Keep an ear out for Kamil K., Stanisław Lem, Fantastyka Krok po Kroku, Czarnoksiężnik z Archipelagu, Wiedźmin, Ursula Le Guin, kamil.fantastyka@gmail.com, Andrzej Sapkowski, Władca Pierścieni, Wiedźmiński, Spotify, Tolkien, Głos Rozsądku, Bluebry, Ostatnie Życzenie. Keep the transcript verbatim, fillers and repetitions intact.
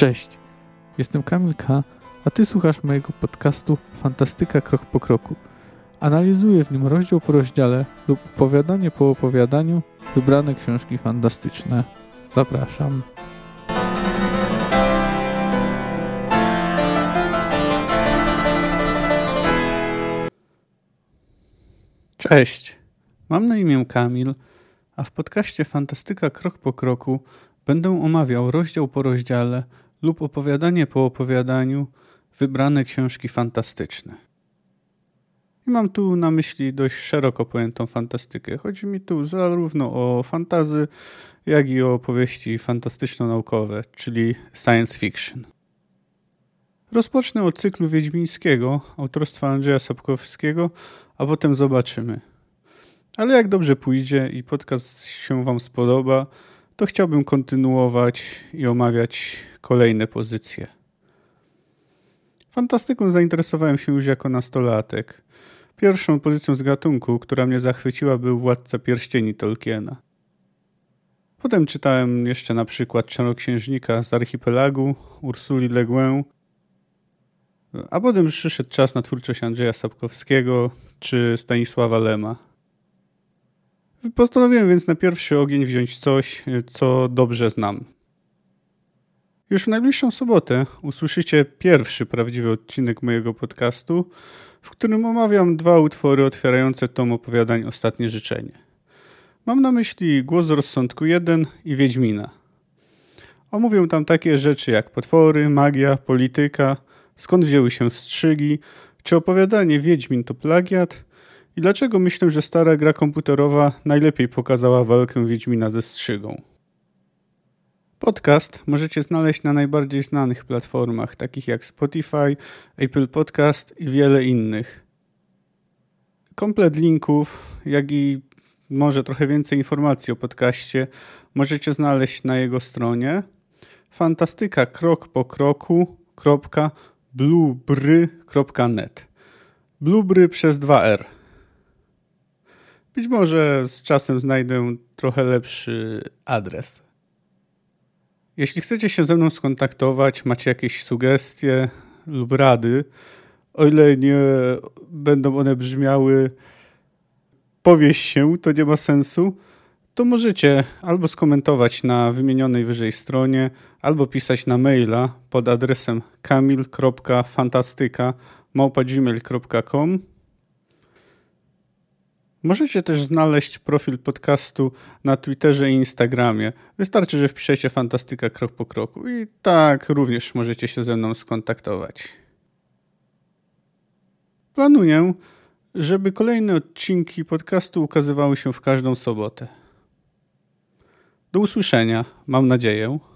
Cześć, jestem Kamil K., a Ty słuchasz mojego podcastu Fantastyka Krok po Kroku. Analizuję w nim rozdział po rozdziale lub opowiadanie po opowiadaniu wybrane książki fantastyczne. Zapraszam. Cześć, mam na imię Kamil, a w podcaście Fantastyka Krok po Kroku będę omawiał rozdział po rozdziale lub opowiadanie po opowiadaniu wybrane książki fantastyczne. I mam tu na myśli dość szeroko pojętą fantastykę. Chodzi mi tu zarówno o fantazy, jak i o opowieści fantastyczno-naukowe, czyli science fiction. Rozpocznę od cyklu Wiedźmińskiego, autorstwa Andrzeja Sapkowskiego, a potem zobaczymy. Ale jak dobrze pójdzie i podcast się Wam spodoba, to chciałbym kontynuować i omawiać kolejne pozycje. Fantastyką zainteresowałem się już jako nastolatek. Pierwszą pozycją z gatunku, która mnie zachwyciła, był Władca Pierścieni Tolkiena. Potem czytałem jeszcze na przykład Czarnoksiężnika z Archipelagu, Ursuli Le Guin, a potem przyszedł czas na twórczość Andrzeja Sapkowskiego czy Stanisława Lema. Postanowiłem więc na pierwszy ogień wziąć coś, co dobrze znam. Już w najbliższą sobotę usłyszycie pierwszy prawdziwy odcinek mojego podcastu, w którym omawiam dwa utwory otwierające tom opowiadań Ostatnie Życzenie. Mam na myśli Głos Rozsądku jeden i Wiedźmina. Omówię tam takie rzeczy jak potwory, magia, polityka, skąd wzięły się strzygi, czy opowiadanie Wiedźmin to plagiat i dlaczego myślę, że stara gra komputerowa najlepiej pokazała walkę Wiedźmina ze strzygą. Podcast możecie znaleźć na najbardziej znanych platformach, takich jak Spotify, Apple Podcast i wiele innych. Komplet linków, jak i może trochę więcej informacji o podcaście możecie znaleźć na jego stronie fantastyka krok po kroku kropka bluebry kropka net. Bluebry przez dwa er. Być może z czasem znajdę trochę lepszy adres. Jeśli chcecie się ze mną skontaktować, macie jakieś sugestie lub rady, o ile nie będą one brzmiały powieś się, to nie ma sensu, to możecie albo skomentować na wymienionej wyżej stronie, albo pisać na maila pod adresem kamil kropka fantastyka małpa gmail kropka com. Możecie też znaleźć profil podcastu na Twitterze i Instagramie. Wystarczy, że wpiszecie Fantastyka Krok po Kroku i tak również możecie się ze mną skontaktować. Planuję, żeby kolejne odcinki podcastu ukazywały się w każdą sobotę. Do usłyszenia, mam nadzieję.